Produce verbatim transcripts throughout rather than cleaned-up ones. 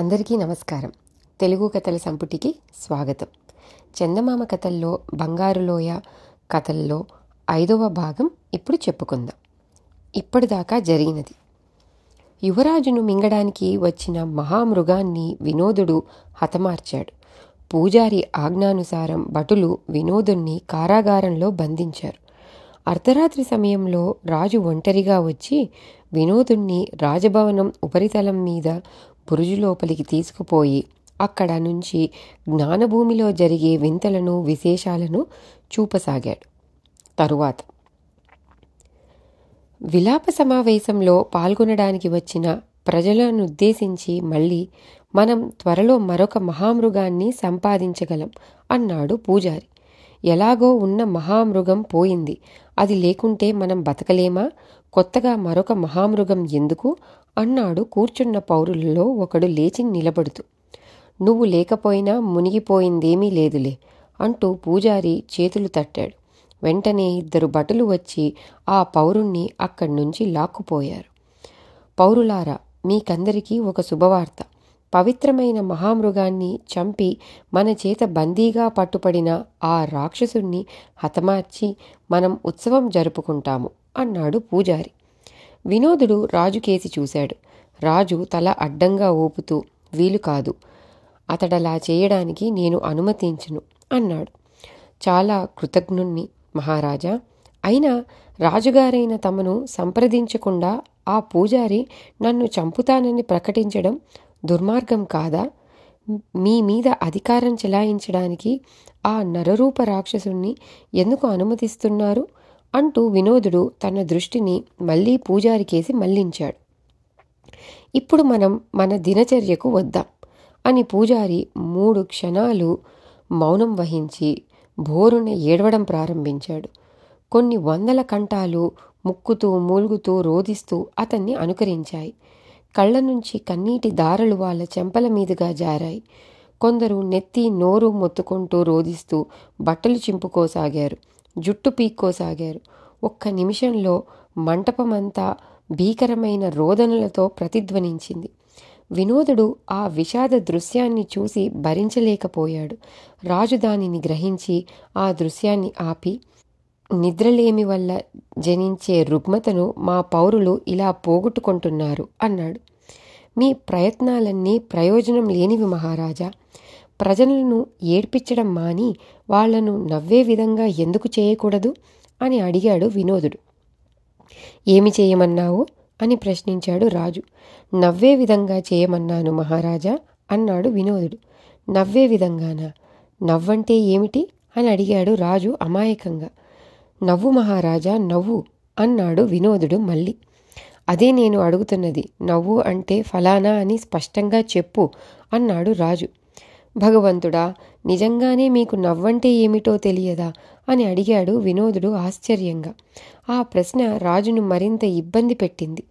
అందరికీ నమస్కారం. తెలుగు కథల సంపుటికి స్వాగతం. చందమామ కథల్లో బంగారు లోయ కథల్లో ఐదవ భాగం ఇప్పుడు చెప్పుకుందాం. ఇప్పటిదాకా జరిగినది. యువరాజును మింగడానికి వచ్చిన మహామృగాన్ని వినోదుడు హతమార్చాడు. పూజారి ఆజ్ఞానుసారం భటులు వినోదుణ్ణి కారాగారంలో బంధించారు. అర్ధరాత్రి సమయంలో రాజు ఒంటరిగా వచ్చి వినోదుణ్ణి రాజభవనం ఉపరితలం మీద బురుజు లోపలికి తీసుకుపోయి అక్కడ నుంచి జ్ఞానభూమిలో జరిగే వింతలను విశేషాలను చూపసాగాడు. తరువాత విలాప సమావేశంలో పాల్గొనడానికి వచ్చిన ప్రజలనుద్దేశించి మళ్ళీ మనం త్వరలో మరొక మహామృగాన్ని సంపాదించగలం అన్నాడు పూజారి. ఎలాగో ఉన్న మహామృగం పోయింది, అది లేకుంటే మనం బతకలేమా? కొత్తగా మరొక మహామృగం ఎందుకు అన్నాడు కూర్చున్న పౌరులలో ఒకడు లేచి నిలబడుతూ. నువ్వు లేకపోయినా మునిగిపోయిందేమీ లేదులే అంటూ పూజారి చేతులు తట్టాడు. వెంటనే ఇద్దరు భటులు వచ్చి ఆ పౌరుణ్ణి అక్కడి నుంచి లాక్కుపోయారు. పౌరులారా, మీకందరికీ ఒక శుభవార్త. పవిత్రమైన మహామృగాన్ని చంపి మన చేత బందీగా పట్టుపడిన ఆ రాక్షసుణ్ణి హతమార్చి మనం ఉత్సవం జరుపుకుంటాము అన్నాడు పూజారి. వినోదుడు రాజుకేసి చూశాడు. రాజు తల అడ్డంగా ఊపుతూ, వీలు కాదు, అతడలా చేయడానికి నేను అనుమతించను అన్నాడు. చాలా కృతజ్ఞుణ్ణి మహారాజా, అయినా రాజుగారైన తమను సంప్రదించకుండా ఆ పూజారి నన్ను చంపుతానని ప్రకటించడం దుర్మార్గం కాదా? మీ మీద అధికారం చెలాయించడానికి ఆ నరరూప రాక్షసుణ్ణి ఎందుకు అనుమతిస్తున్నారు అంటూ వినోదుడు తన దృష్టిని మళ్లీ పూజారికేసి మళ్లించాడు. ఇప్పుడు మనం మన దినచర్యకు వద్దాం అని పూజారి మూడు క్షణాలు మౌనం వహించి భోరున ఏడవడం ప్రారంభించాడు. కొన్ని వందల కంఠాలు ముక్కుతూ మూలుగుతూ రోదిస్తూ అతన్ని అనుకరించాయి. కళ్ల నుంచి కన్నీటి దారలు వాళ్ళ చెంపల మీదుగా జారాయి. కొందరు నెత్తి నోరు మొత్తుకుంటూ రోదిస్తూ బట్టలు చింపుకోసాగారు, జుట్టు పీక్కోసాగారు. ఒక్క నిమిషంలో మంటపమంతా భీకరమైన రోదనలతో ప్రతిధ్వనించింది. వినోదుడు ఆ విషాద దృశ్యాన్ని చూసి భరించలేకపోయాడు. రాజు దానిని గ్రహించి ఆ దృశ్యాన్ని ఆపి, నిద్రలేమి వల్ల జనించే రుగ్మతను మా పౌరులు ఇలా పోగొట్టుకుంటున్నారు అన్నాడు. మీ ప్రయత్నాలన్నీ ప్రయోజనం లేనివి మహారాజా. ప్రజలను ఏడ్పించడం మాని వాళ్లను నవ్వే విధంగా ఎందుకు చేయకూడదు అని అడిగాడు వినోదుడు. ఏమి చేయమన్నావు అని ప్రశ్నించాడు రాజు. నవ్వే విధంగా చేయమన్నాను మహారాజా అన్నాడు వినోదుడు. నవ్వే విధంగానా? నవ్వంటే ఏమిటి అని అడిగాడు రాజు అమాయకంగా. నవ్వు మహారాజా, నవ్వు అన్నాడు వినోదుడు మళ్ళీ. అదే నేను అడుగుతున్నది, నవ్వు అంటే ఫలానా అని స్పష్టంగా చెప్పు అన్నాడు రాజు. భగవంతుడా, నిజంగానే మీకు నవ్వంటే ఏమిటో తెలియదా అని అడిగాడు వినోదుడు ఆశ్చర్యంగా. ఆ ప్రశ్న రాజును మరింత ఇబ్బంది పెట్టింది.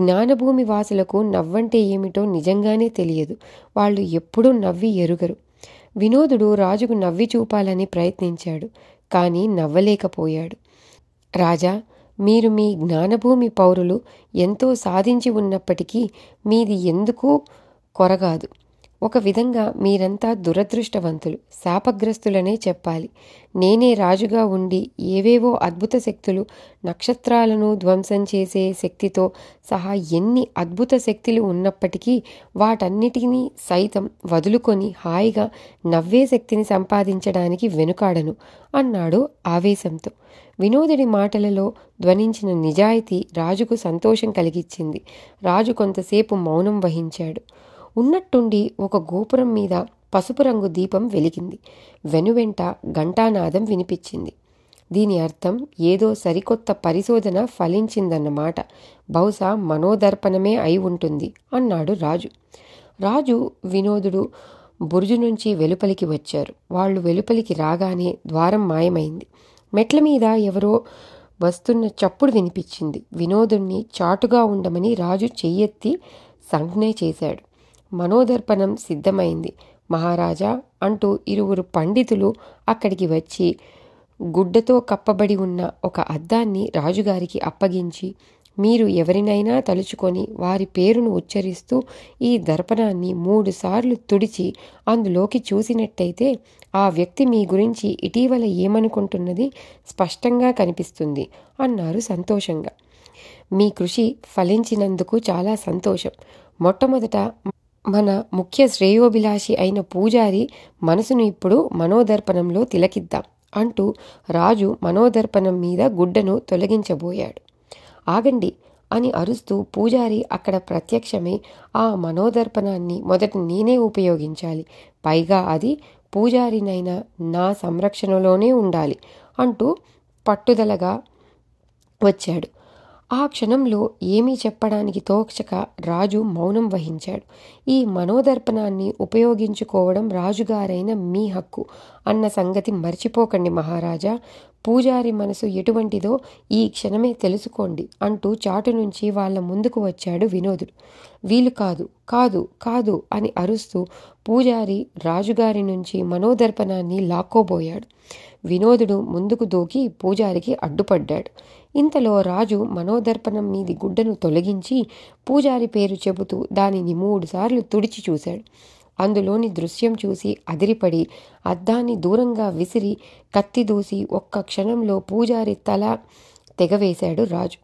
జ్ఞానభూమి వాసులకు నవ్వంటే ఏమిటో నిజంగానే తెలియదు. వాళ్ళు ఎప్పుడూ నవ్వి ఎరుగరు. వినోదుడు రాజుకు నవ్వి చూపాలని ప్రయత్నించాడు, కానీ నవ్వలేకపోయాడు. రాజా, మీరు మీ జ్ఞానభూమి పౌరులు ఎంతో సాధించి ఉన్నప్పటికీ మీది ఎందుకూ కొరగాదు. ఒక విధంగా మీరంతా దురదృష్టవంతులు, శాపగ్రస్తులనే చెప్పాలి. నేనే రాజుగా ఉండి ఏవేవో అద్భుత శక్తులు, నక్షత్రాలను ధ్వంసం చేసే శక్తితో సహా ఎన్ని అద్భుత శక్తులు ఉన్నప్పటికీ వాటన్నిటినీ సైతం వదులుకొని హాయిగా నవ్వే శక్తిని సంపాదించడానికి వెనుకాడను అన్నాడు ఆవేశంతో. వినోదుడి మాటలలో ధ్వనించిన నిజాయితీ రాజుకు సంతోషం కలిగించింది. రాజు కొంతసేపు మౌనం వహించాడు. ఉన్నట్టుండి ఒక గోపురం మీద పసుపు రంగు దీపం వెలిగింది. వెనువెంట ఘంటానాదం వినిపించింది. దీని అర్థం ఏదో సరికొత్త పరిశోధన ఫలించిందన్నమాట. బహుశా మనోదర్పణమే అయి ఉంటుంది అన్నాడు రాజు. రాజు వినోదుడు బురుజు నుంచి వెలుపలికి వచ్చారు. వాళ్ళు వెలుపలికి రాగానే ద్వారం మాయమైంది. మెట్ల మీద ఎవరో వస్తున్న చప్పుడు వినిపించింది. వినోదుణ్ణి చాటుగా ఉండమని రాజు చెయ్యెత్తి సంజ్ఞ చేశాడు. మనోదర్పణం సిద్ధమైంది మహారాజా అంటూ ఇరువురు పండితులు అక్కడికి వచ్చి గుడ్డతో కప్పబడి ఉన్న ఒక అద్దాన్ని రాజుగారికి అప్పగించి మీరు ఎవరినైనా తలుచుకొని వారి పేరును ఉచ్చరిస్తూ ఈ దర్పణాన్ని మూడుసార్లు తుడిచి అందులోకి చూసినట్టయితే ఆ వ్యక్తి మీ గురించి ఇటీవల ఏమనుకుంటున్నది స్పష్టంగా కనిపిస్తుంది అన్నారు సంతోషంగా. మీ కృషి ఫలించినందుకు చాలా సంతోషం. మొట్టమొదట మన ముఖ్య శ్రేయోభిలాషి అయిన పూజారి మనసును ఇప్పుడు మనోదర్పణంలో తిలకిద్దాం అంటూ రాజు మనోదర్పణం మీద గుడ్డను తొలగించబోయాడు. ఆగండి అని అరుస్తూ పూజారి అక్కడ ప్రత్యక్షమై ఆ మనోదర్పణాన్ని మొదట నేనే ఉపయోగించాలి, పైగా అది పూజారినైనా నా సంరక్షణలోనే ఉండాలి అంటూ పట్టుదలగా వచ్చాడు. ఆ క్షణంలో ఏమీ చెప్పడానికి తోచక రాజు మౌనం వహించాడు. ఈ మనోదర్పణాన్ని ఉపయోగించుకోవడం రాజుగారైన మీ హక్కు అన్న సంగతి మర్చిపోకండి మహారాజా. పూజారి మనసు ఎటువంటిదో ఈ క్షణమే తెలుసుకోండి అంటూ చాటు నుంచి వాళ్ళ ముందుకు వచ్చాడు వినోదుడు. వీలు కాదు కాదు కాదు అని అరుస్తూ పూజారి రాజుగారి నుంచి మనోదర్పణాన్ని లాక్కోబోయాడు. వినోదుడు ముందుకు దూకి పూజారికి అడ్డుపడ్డాడు. ఇంతలో రాజు మనోదర్పణం మీది గుడ్డను తొలగించి పూజారి పేరు చెబుతూ దానిని మూడుసార్లు తుడిచి చూశాడు. అందులోని దృశ్యం చూసి అదిరిపడి అద్దాన్ని దూరంగా విసిరి కత్తి దూసి ఒక్క క్షణంలో పూజారి తల తెగవేశాడు రాజు.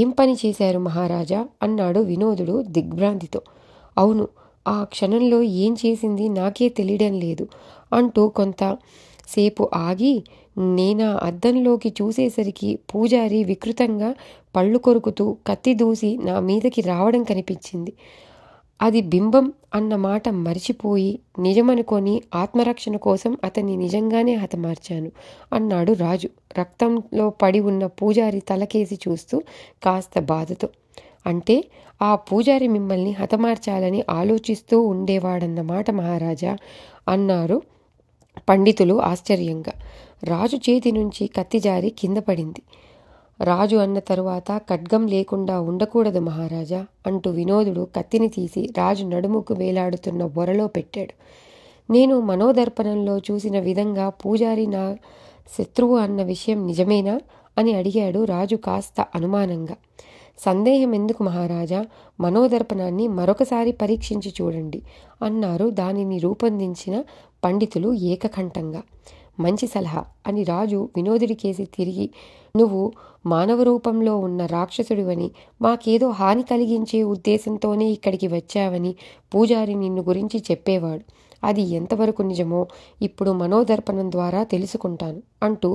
ఏం పని చేశారు మహారాజా అన్నాడు వినోదుడు దిగ్భ్రాంతితో. అవును, ఆ క్షణంలో ఏం చేసింది నాకే తెలియడం లేదు అంటూ కొంతసేపు ఆగి నేనా అద్దంలోకి చూసేసరికి పూజారి వికృతంగా పళ్ళు కొరుకుతూ కత్తి దూసి నా మీదకి రావడం కనిపించింది. అది బింబం అన్న మాట మరిచిపోయి నిజమనుకొని ఆత్మరక్షణ కోసం అతన్ని నిజంగానే హతమార్చాను అన్నాడు రాజు రక్తంలో పడి ఉన్న పూజారి తలకేసి చూస్తూ కాస్త బాధతో. అంటే ఆ పూజారి మిమ్మల్ని హతమార్చాలని ఆలోచిస్తూ ఉండేవాడన్నమాట మహారాజా అన్నారు పండితులు ఆశ్చర్యంగా. రాజు చేతి నుంచి కత్తి జారి కింద పడింది. రాజు అన్న తరువాత ఖడ్గం లేకుండా ఉండకూడదు మహారాజా అంటూ వినోదుడు కత్తిని తీసి రాజు నడుముకు వేలాడుతున్న బొరలో పెట్టాడు. నేను మనోదర్పణంలో చూసిన విధంగా పూజారి నా శత్రువు అన్న విషయం నిజమేనా అని అడిగాడు రాజు కాస్త అనుమానంగా. సందేహం ఎందుకు మహారాజా, మనోదర్పణాన్ని మరొకసారి పరీక్షించి చూడండి అన్నారు దానిని రూపొందించిన పండితులు ఏకకంఠంగా. మంచి సలహా అని రాజు వినోదుడి కేసి తిరిగి, నువ్వు మానవ రూపంలో ఉన్న రాక్షసుడివని, మాకేదో హాని కలిగించే ఉద్దేశంతోనే ఇక్కడికి వచ్చావని పూజారి నిన్ను గురించి చెప్పేవాడు. అది ఎంతవరకు నిజమో ఇప్పుడు మనోదర్పణం ద్వారా తెలుసుకుంటాను అంటూ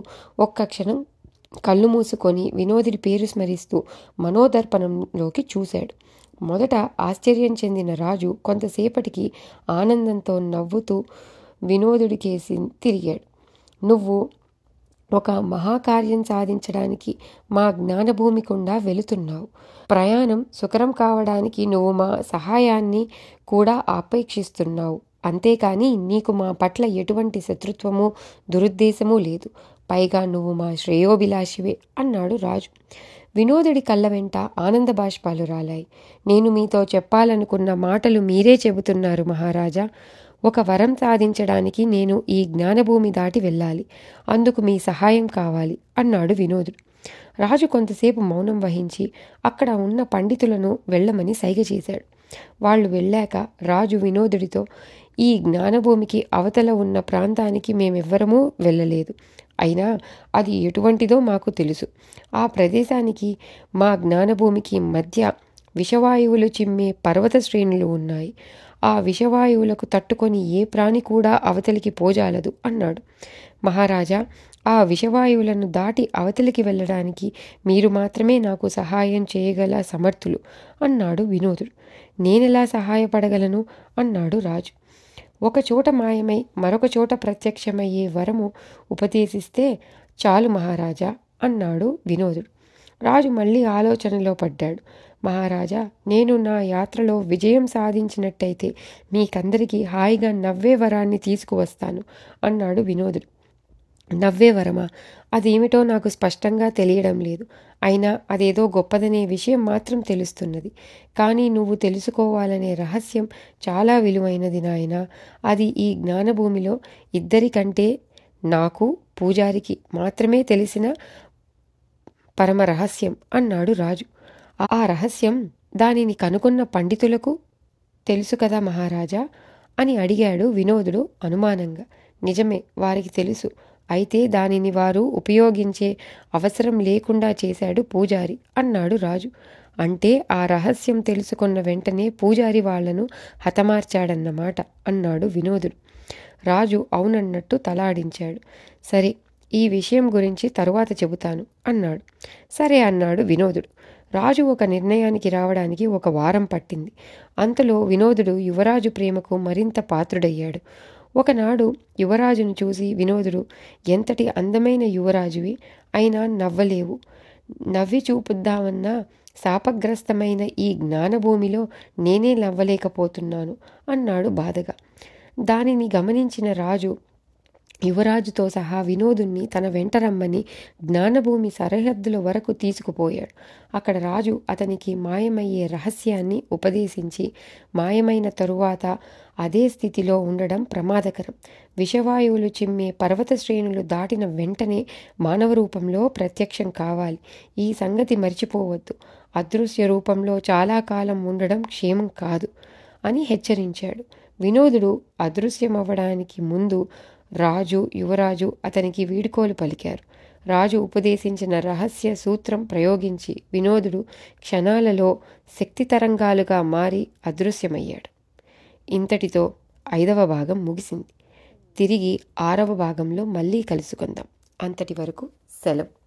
ఒక్క క్షణం కళ్ళు మూసుకొని వినోదుడి పేరు స్మరిస్తూ మనోదర్పణంలోకి చూశాడు. మొదట ఆశ్చర్యం చెందిన రాజు కొంతసేపటికి ఆనందంతో నవ్వుతూ వినోదుడి కేసి తిరిగాడు. నువ్వు ఒక మహాకార్యం సాధించడానికి మా జ్ఞానభూమి గుండా వెళుతున్నావు. ప్రయాణం సుకరం కావడానికి నువ్వు మా సహాయాన్ని కూడా అపేక్షిస్తున్నావు. అంతేకాని నీకు మా పట్ల ఎటువంటి శత్రుత్వము దురుద్దేశము లేదు. పైగా నువ్వు మా శ్రేయోభిలాషివే అన్నాడు రాజు. వినోదుడి కళ్ళ వెంట ఆనంద బాష్పాలు రాలాయి. నేను మీతో చెప్పాలనుకున్న మాటలు మీరే చెబుతున్నారు మహారాజా. ఒక వరం సాధించడానికి నేను ఈ జ్ఞానభూమి దాటి వెళ్ళాలి. అందుకు మీ సహాయం కావాలి అన్నాడు వినోదుడు. రాజు కొంతసేపు మౌనం వహించి అక్కడ ఉన్న పండితులను వెళ్ళమని సైగ చేశాడు. వాళ్ళు వెళ్ళాక రాజు వినోదుడితో, ఈ జ్ఞానభూమికి అవతల ఉన్న ప్రాంతానికి మేమెవ్వరమూ వెళ్ళలేదు. అయినా అది ఎటువంటిదో మాకు తెలుసు. ఆ ప్రదేశానికి మా జ్ఞానభూమికి మధ్య విషవాయువులు చిమ్మే పర్వత శ్రేణులు ఉన్నాయి. ఆ విషవాయువులకు తట్టుకొని ఏ ప్రాణి కూడా అవతలికి పోజాలదు అన్నాడు. మహారాజా, ఆ విషవాయువులను దాటి అవతలికి వెళ్ళడానికి మీరు మాత్రమే నాకు సహాయం చేయగల సమర్థులు అన్నాడు వినోదుడు. నేనెలా సహాయపడగలను అన్నాడు రాజు. ఒకచోట మాయమై మరొక చోట ప్రత్యక్షమయ్యే వరము ఉపదేశిస్తే చాలు మహారాజా అన్నాడు వినోదుడు. రాజు మళ్ళీ ఆలోచనలో పడ్డాడు. మహారాజా, నేను నా యాత్రలో విజయం సాధించినట్టయితే మీకందరికీ హాయిగా నవ్వే వరాన్ని తీసుకువస్తాను అన్నాడు వినోదుడు. నవ్వే వరమా? అదేమిటో నాకు స్పష్టంగా తెలియడం లేదు. అయినా అదేదో గొప్పదనే విషయం మాత్రం తెలుస్తున్నది. కానీ నువ్వు తెలుసుకోవాలనే రహస్యం చాలా విలువైనది నాయనా. అది ఈ జ్ఞానభూమిలో ఇద్దరికంటే నాకు, పూజారికి మాత్రమే తెలిసిన పరమరహస్యం అన్నాడు రాజు. ఆ రహస్యం దానిని కనుగొన్న పండితులకు తెలుసు కదా మహారాజా అని అడిగాడు వినోదుడు అనుమానంగా. నిజమే, వారికి తెలుసు. అయితే దానిని వారు ఉపయోగించే అవసరం లేకుండా చేశాడు పూజారి అన్నాడు రాజు. అంటే ఆ రహస్యం తెలుసుకున్న వెంటనే పూజారి వాళ్లను హతమార్చాడన్నమాట అన్నాడు వినోదుడు. రాజు అవునన్నట్టు తలాడించాడు. సరే, ఈ విషయం గురించి తరువాత చెబుతాను అన్నాడు. సరే అన్నాడు వినోదుడు. రాజు ఒక నిర్ణయానికి రావడానికి ఒక వారం పట్టింది. అంతలో వినోదుడు యువరాజు ప్రేమకు మరింత పాత్రుడయ్యాడు. ఒకనాడు యువరాజును చూసి వినోదుడు, ఎంతటి అందమైన యువరాజువి, అయినా నవ్వలేవు. నవ్వి చూపుద్దామన్నా శాపగ్రస్తమైన ఈ జ్ఞానభూమిలో నేనే నవ్వలేకపోతున్నాను అన్నాడు బాధగా. దానిని గమనించిన రాజు యువరాజుతో సహా వినోదుణ్ణి తన వెంట రమ్మని జ్ఞానభూమి సరిహద్దుల వరకు తీసుకుపోయాడు. అక్కడ రాజు అతనికి మాయమయ్యే రహస్యాన్ని ఉపదేశించి, మాయమైన తరువాత అదే స్థితిలో ఉండడం ప్రమాదకరం. విషవాయువులు చిమ్మే పర్వత శ్రేణులు దాటిన వెంటనే మానవ రూపంలో ప్రత్యక్షం కావాలి. ఈ సంగతి మర్చిపోవద్దు. అదృశ్య రూపంలో చాలా కాలం ఉండడం క్షేమం కాదు అని హెచ్చరించాడు. వినోదుడు అదృశ్యమవ్వడానికి ముందు రాజు యువరాజు అతనికి వీడ్కోలు పలికారు. రాజు ఉపదేశించిన రహస్య సూత్రం ప్రయోగించి వినోదుడు క్షణాలలో శక్తి తరంగాలుగా మారి అదృశ్యమయ్యాడు. ఇంతటితో ఐదవ భాగం ముగిసింది. తిరిగి ఆరవ భాగంలో మళ్ళీ కలుసుకుందాం. అంతటి వరకు సెలవు.